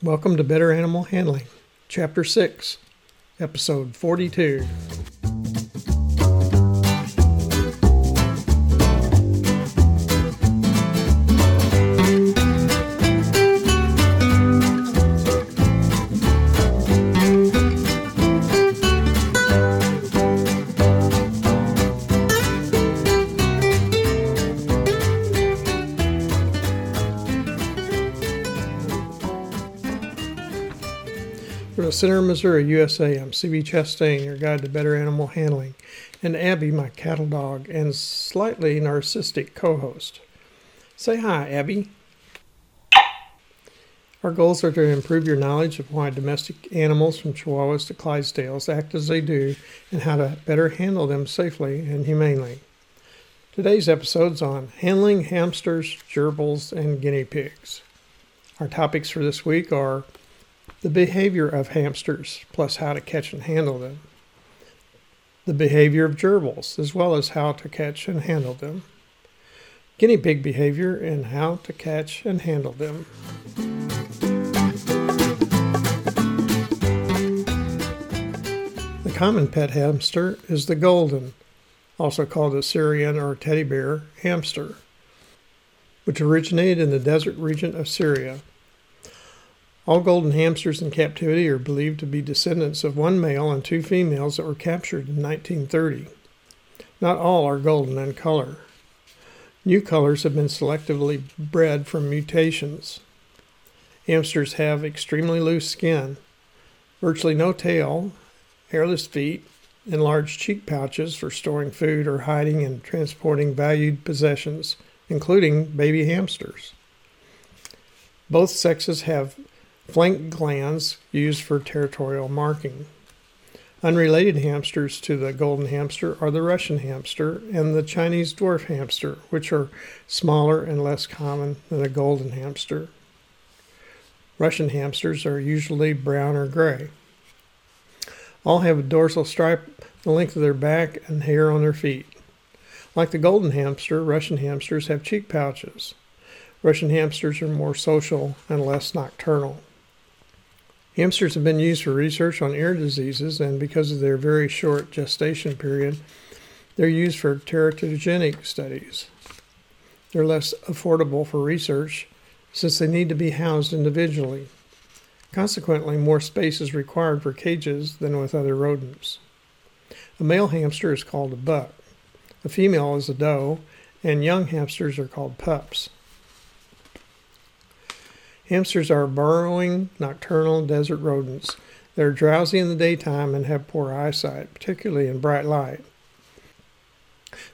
Welcome to Better Animal Handling, Chapter 6, Episode 42. Center of Missouri, USA. I'm C.B. Chastain, your guide to better animal handling, and Abby, my cattle dog, and slightly narcissistic co-host. Say hi, Abby. Our goals are to improve your knowledge of why domestic animals from Chihuahuas to Clydesdales act as they do and how to better handle them safely and humanely. Today's episode's on handling hamsters, gerbils, and guinea pigs. Our topics for this week are the behavior of hamsters, plus how to catch and handle them. The behavior of gerbils, as well as how to catch and handle them. Guinea pig behavior and how to catch and handle them. The common pet hamster is the golden, also called the Syrian or teddy bear hamster, which originated in the desert region of Syria. All golden hamsters in captivity are believed to be descendants of one male and two females that were captured in 1930. Not all are golden in color. New colors have been selectively bred from mutations. Hamsters have extremely loose skin, virtually no tail, hairless feet, and large cheek pouches for storing food or hiding and transporting valued possessions, including baby hamsters. Both sexes have flank glands used for territorial marking. Unrelated hamsters to the golden hamster are the Russian hamster and the Chinese dwarf hamster, which are smaller and less common than the golden hamster. Russian hamsters are usually brown or gray. All have a dorsal stripe the length of their back and hair on their feet. Like the golden hamster, Russian hamsters have cheek pouches. Russian hamsters are more social and less nocturnal. Hamsters have been used for research on ear diseases, and because of their very short gestation period, they're used for teratogenic studies. They're less affordable for research since they need to be housed individually. Consequently, more space is required for cages than with other rodents. A male hamster is called a buck, a female is a doe, and young hamsters are called pups. Hamsters are burrowing, nocturnal desert rodents. They're drowsy in the daytime and have poor eyesight, particularly in bright light.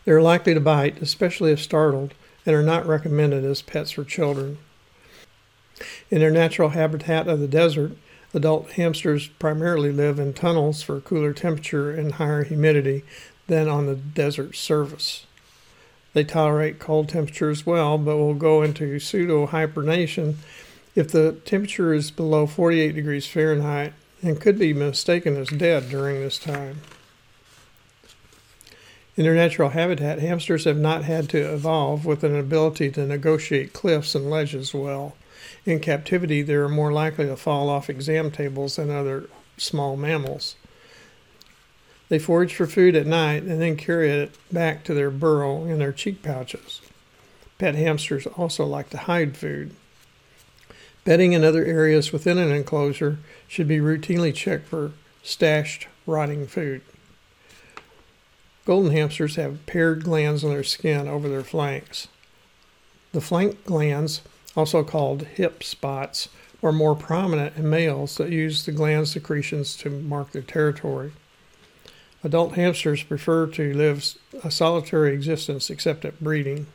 They're likely to bite, especially if startled, and are not recommended as pets for children. In their natural habitat of the desert, adult hamsters primarily live in tunnels for cooler temperature and higher humidity than on the desert surface. They tolerate cold temperatures well, but will go into pseudo-hibernation if the temperature is below 48 degrees Fahrenheit and could be mistaken as dead during this time. In their natural habitat, hamsters have not had to evolve with an ability to negotiate cliffs and ledges well. In captivity, they are more likely to fall off exam tables than other small mammals. They forage for food at night and then carry it back to their burrow in their cheek pouches. Pet hamsters also like to hide food. Bedding and other areas within an enclosure should be routinely checked for stashed, rotting food. Golden hamsters have paired glands on their skin over their flanks. The flank glands, also called hip spots, are more prominent in males that use the gland secretions to mark their territory. Adult hamsters prefer to live a solitary existence except at breeding.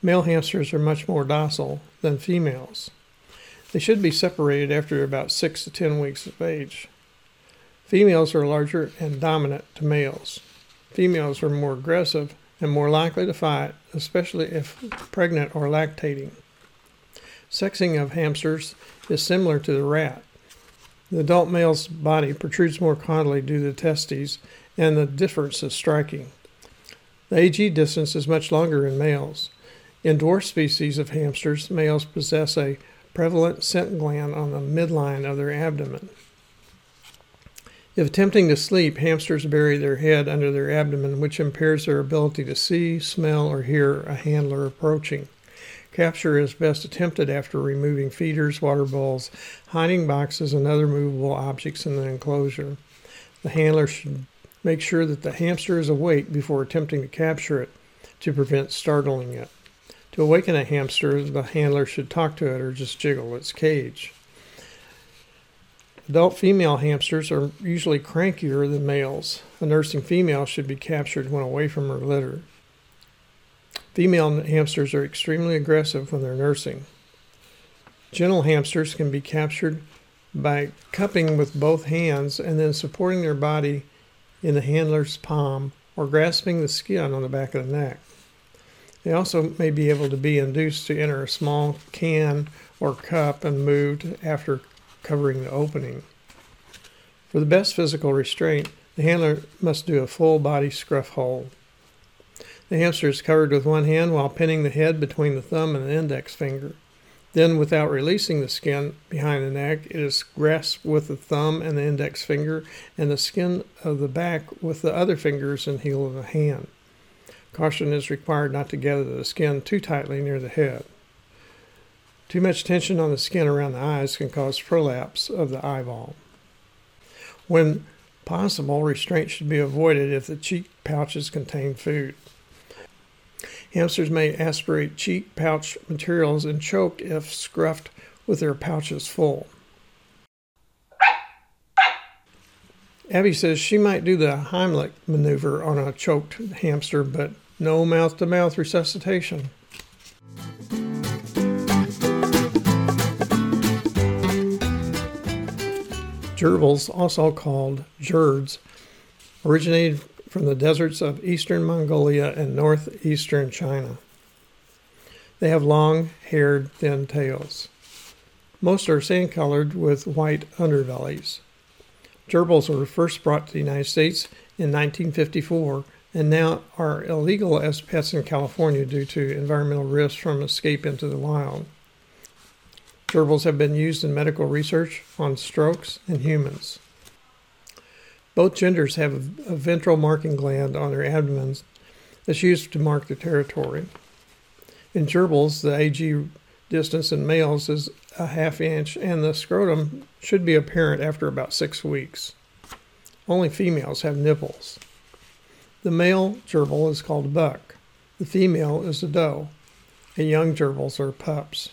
Male hamsters are much more docile than females. They should be separated after about 6 to 10 weeks of age. Females are larger and dominant to males. Females are more aggressive and more likely to fight, especially if pregnant or lactating. Sexing of hamsters is similar to the rat. The adult male's body protrudes more caudally due to the testes, and the difference is striking. The AG distance is much longer in males. In dwarf species of hamsters, males possess a prevalent scent gland on the midline of their abdomen. If attempting to sleep, hamsters bury their head under their abdomen, which impairs their ability to see, smell, or hear a handler approaching. Capture is best attempted after removing feeders, water bowls, hiding boxes, and other movable objects in the enclosure. The handler should make sure that the hamster is awake before attempting to capture it to prevent startling it. To awaken a hamster, the handler should talk to it or just jiggle its cage. Adult female hamsters are usually crankier than males. A nursing female should be captured when away from her litter. Female hamsters are extremely aggressive when they're nursing. Gentle hamsters can be captured by cupping with both hands and then supporting their body in the handler's palm or grasping the skin on the back of the neck. They also may be able to be induced to enter a small can or cup and moved after covering the opening. For the best physical restraint, the handler must do a full body scruff hold. The hamster is covered with one hand while pinning the head between the thumb and the index finger. Then, without releasing the skin behind the neck, it is grasped with the thumb and the index finger and the skin of the back with the other fingers and heel of the hand. Caution is required not to gather the skin too tightly near the head. Too much tension on the skin around the eyes can cause prolapse of the eyeball. When possible, restraint should be avoided if the cheek pouches contain food. Hamsters may aspirate cheek pouch materials and choke if scruffed with their pouches full. Abby says she might do the Heimlich maneuver on a choked hamster, but no mouth-to-mouth resuscitation. Gerbils, also called jirds, originated from the deserts of eastern Mongolia and northeastern China. They have long, haired, thin tails. Most are sand-colored with white underbellies. Gerbils were first brought to the United States in 1954 and now are illegal as pets in California due to environmental risks from escape into the wild. Gerbils have been used in medical research on strokes and humans. Both genders have a ventral marking gland on their abdomens that's used to mark their territory. In gerbils, the AG distance in males is a half-inch, and the scrotum should be apparent after about 6 weeks. Only females have nipples. The male gerbil is called a buck. The female is a doe, and young gerbils are pups.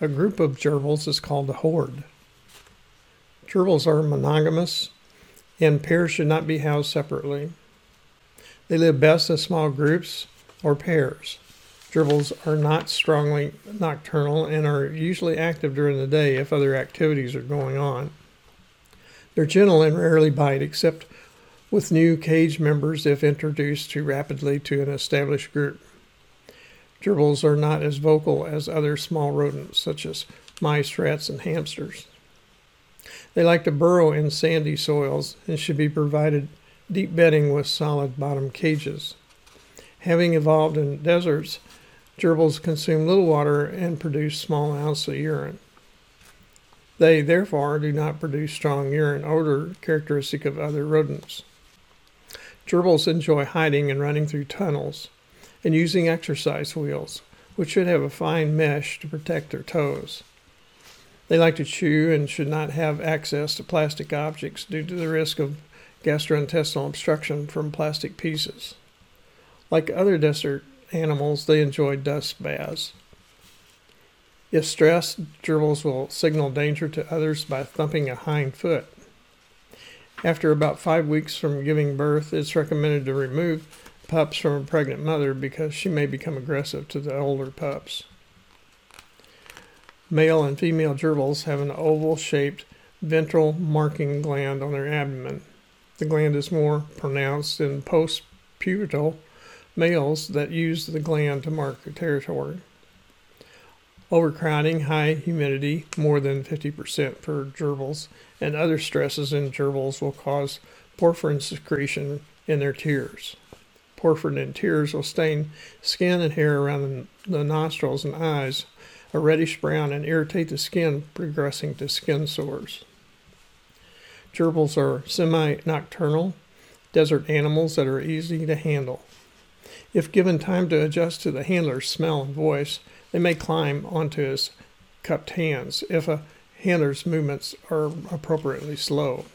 A group of gerbils is called a horde. Gerbils are monogamous, and pairs should not be housed separately. They live best in small groups or pairs. Gerbils are not strongly nocturnal and are usually active during the day if other activities are going on. They're gentle and rarely bite, except with new cage members if introduced too rapidly to an established group. Gerbils are not as vocal as other small rodents, such as mice, rats, and hamsters. They like to burrow in sandy soils and should be provided deep bedding with solid bottom cages. Having evolved in deserts, gerbils consume little water and produce small amounts of urine. They, therefore, do not produce strong urine odor characteristic of other rodents. Gerbils enjoy hiding and running through tunnels and using exercise wheels, which should have a fine mesh to protect their toes. They like to chew and should not have access to plastic objects due to the risk of gastrointestinal obstruction from plastic pieces. Like other desert animals, they enjoy dust baths. If stressed, gerbils will signal danger to others by thumping a hind foot. After about 5 weeks from giving birth, it's recommended to remove pups from a pregnant mother because she may become aggressive to the older pups. Male and female gerbils have an oval-shaped ventral marking gland on their abdomen. The gland is more pronounced in post-pubertal males that use the gland to mark their territory. Overcrowding, high humidity, more than 50% for gerbils, and other stresses in gerbils will cause porphyrin secretion in their tears. Porphyrin in tears will stain skin and hair around the nostrils and eyes, a reddish brown, and irritate the skin, progressing to skin sores. Gerbils are semi-nocturnal desert animals that are easy to handle. If given time to adjust to the handler's smell and voice, they may climb onto his cupped hands if a handler's movements are appropriately slow.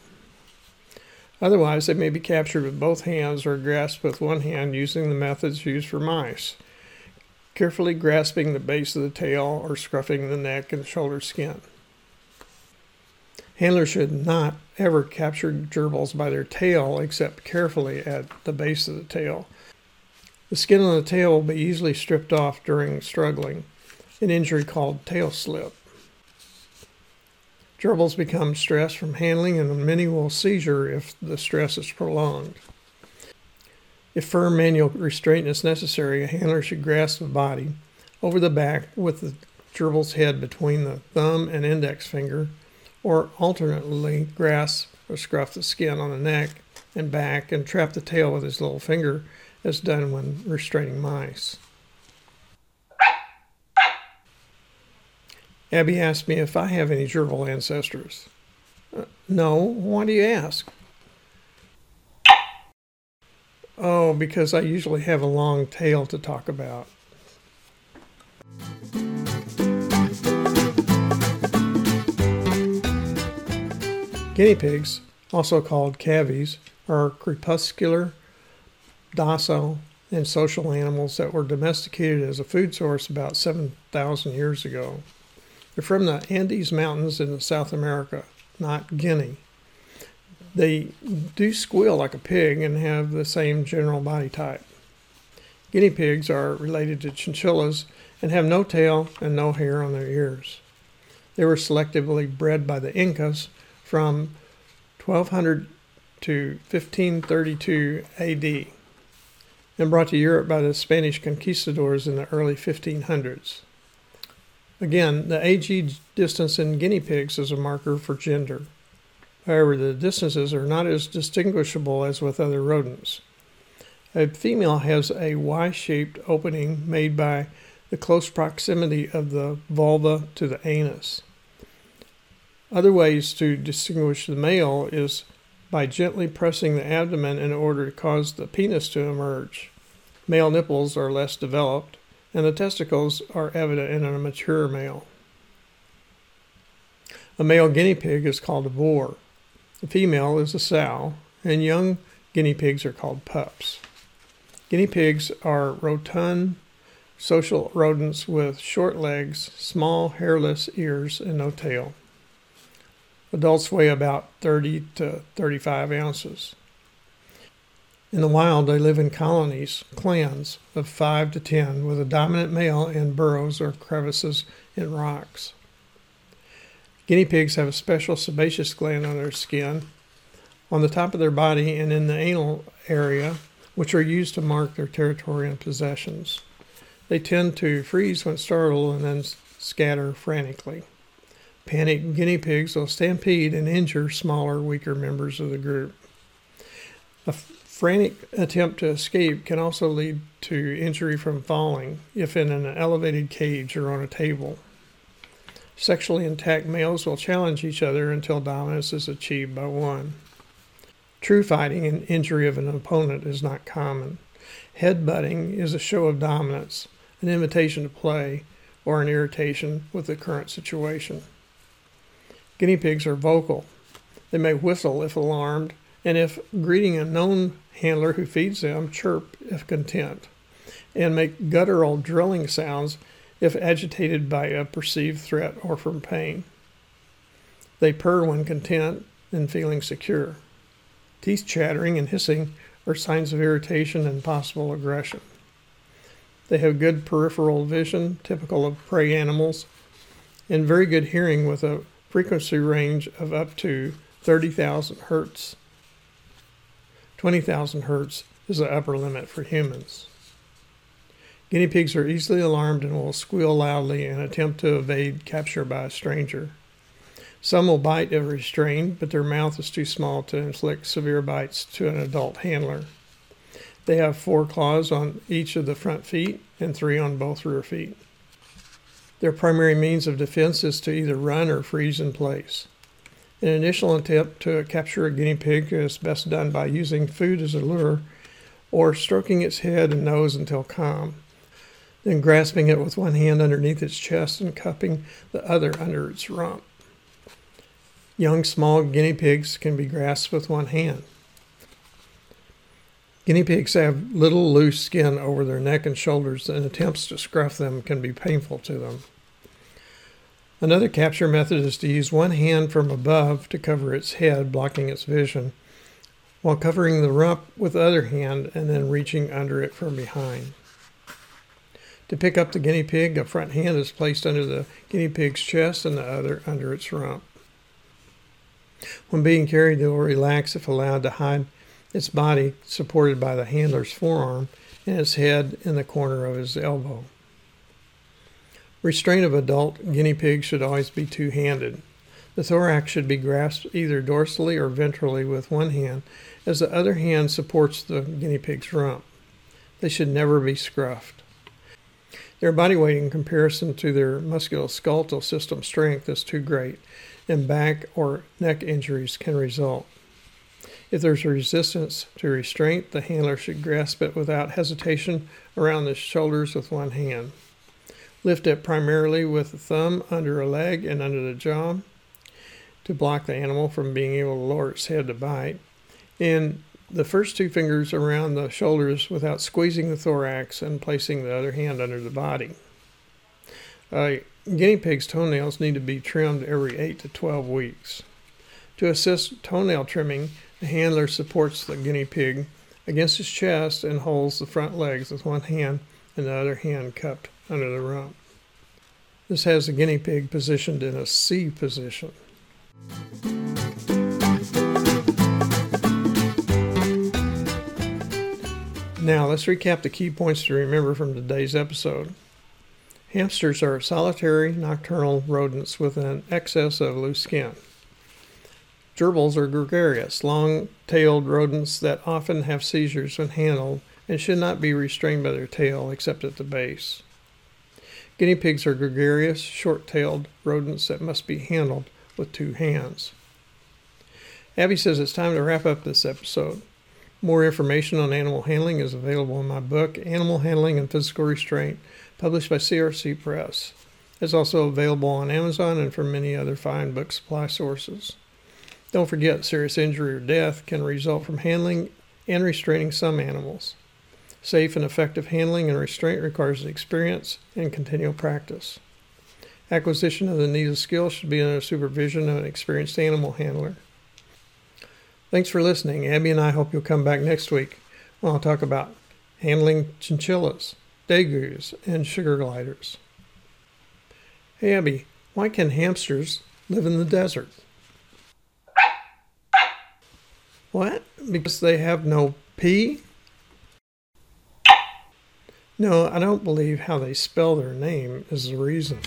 Otherwise, they may be captured with both hands or grasped with one hand using the methods used for mice, carefully grasping the base of the tail or scruffing the neck and shoulder skin. Handlers should not ever capture gerbils by their tail except carefully at the base of the tail. The skin on the tail will be easily stripped off during struggling, an injury called tail slip. Gerbils become stressed from handling and many will seizure if the stress is prolonged. If firm manual restraint is necessary, a handler should grasp the body over the back with the gerbil's head between the thumb and index finger, or alternately grasp or scruff the skin on the neck and back and trap the tail with his little finger, as done when restraining mice. Abby asked me if I have any gerbil ancestors. No, why do you ask? Oh, because I usually have a long tale to talk about. Guinea pigs, also called cavies, are crepuscular, docile, and social animals that were domesticated as a food source about 7,000 years ago. They're from the Andes Mountains in South America, not Guinea. They do squeal like a pig and have the same general body type. Guinea pigs are related to chinchillas and have no tail and no hair on their ears. They were selectively bred by the Incas from 1200 to 1532 AD and brought to Europe by the Spanish conquistadors in the early 1500s. Again, the age distance in guinea pigs is a marker for gender. However, the distances are not as distinguishable as with other rodents. A female has a Y-shaped opening made by the close proximity of the vulva to the anus. Other ways to distinguish the male is by gently pressing the abdomen in order to cause the penis to emerge. Male nipples are less developed, and the testicles are evident in a mature male. A male guinea pig is called a boar. The female is a sow, and young guinea pigs are called pups. Guinea pigs are rotund, social rodents with short legs, small hairless ears, and no tail. Adults weigh about 30 to 35 ounces. In the wild, they live in colonies, clans, of 5 to 10, with a dominant male in burrows or crevices in rocks. Guinea pigs have a special sebaceous gland on their skin, on the top of their body, and in the anal area, which are used to mark their territory and possessions. They tend to freeze when startled and then scatter frantically. Panicked guinea pigs will stampede and injure smaller, weaker members of the group. A frantic attempt to escape can also lead to injury from falling, if in an elevated cage or on a table. Sexually intact males will challenge each other until dominance is achieved by one. True fighting and injury of an opponent is not common. Headbutting is a show of dominance, an invitation to play, or an irritation with the current situation. Guinea pigs are vocal. They may whistle if alarmed, and if greeting a known handler who feeds them, chirp if content, and make guttural drilling sounds if agitated by a perceived threat or from pain. They purr when content and feeling secure. Teeth chattering and hissing are signs of irritation and possible aggression. They have good peripheral vision, typical of prey animals, and very good hearing with a frequency range of up to 30,000 hertz. 20,000 hertz is the upper limit for humans. Guinea pigs are easily alarmed and will squeal loudly and attempt to evade capture by a stranger. Some will bite if restrained, but their mouth is too small to inflict severe bites to an adult handler. They have 4 claws on each of the front feet and 3 on both rear feet. Their primary means of defense is to either run or freeze in place. An initial attempt to capture a guinea pig is best done by using food as a lure or stroking its head and nose until calm, then grasping it with one hand underneath its chest and cupping the other under its rump. Young small guinea pigs can be grasped with one hand. Guinea pigs have little loose skin over their neck and shoulders, and attempts to scruff them can be painful to them. Another capture method is to use one hand from above to cover its head, blocking its vision, while covering the rump with the other hand and then reaching under it from behind. To pick up the guinea pig, a front hand is placed under the guinea pig's chest and the other under its rump. When being carried, it will relax if allowed to hide its body supported by the handler's forearm and its head in the corner of his elbow. Restraint of adult guinea pigs should always be two-handed. The thorax should be grasped either dorsally or ventrally with one hand, as the other hand supports the guinea pig's rump. They should never be scruffed. Their body weight in comparison to their musculoskeletal system strength is too great, and back or neck injuries can result. If there's resistance to restraint, the handler should grasp it without hesitation around the shoulders with one hand. Lift it primarily with the thumb under a leg and under the jaw to block the animal from being able to lower its head to bite, and the first two fingers around the shoulders without squeezing the thorax and placing the other hand under the body. Guinea pigs' toenails need to be trimmed every 8 to 12 weeks. To assist toenail trimming, the handler supports the guinea pig against his chest and holds the front legs with one hand and the other hand cupped under the rump. This has the guinea pig positioned in a C position. Now, let's recap the key points to remember from today's episode. Hamsters are solitary, nocturnal rodents with an excess of loose skin. Gerbils are gregarious, long-tailed rodents that often have seizures when handled and should not be restrained by their tail except at the base. Guinea pigs are gregarious, short-tailed rodents that must be handled with two hands. Abby says it's time to wrap up this episode. More information on animal handling is available in my book, Animal Handling and Physical Restraint, published by CRC Press. It's also available on Amazon and from many other fine book supply sources. Don't forget, serious injury or death can result from handling and restraining some animals. Safe and effective handling and restraint requires experience and continual practice. Acquisition of the needed skills should be under supervision of an experienced animal handler. Thanks for listening. Abby and I hope you'll come back next week when I'll talk about handling chinchillas, degus, and sugar gliders. Hey Abby, why can hamsters live in the desert? What? Because they have no pee? No, I don't believe how they spell their name is the reason.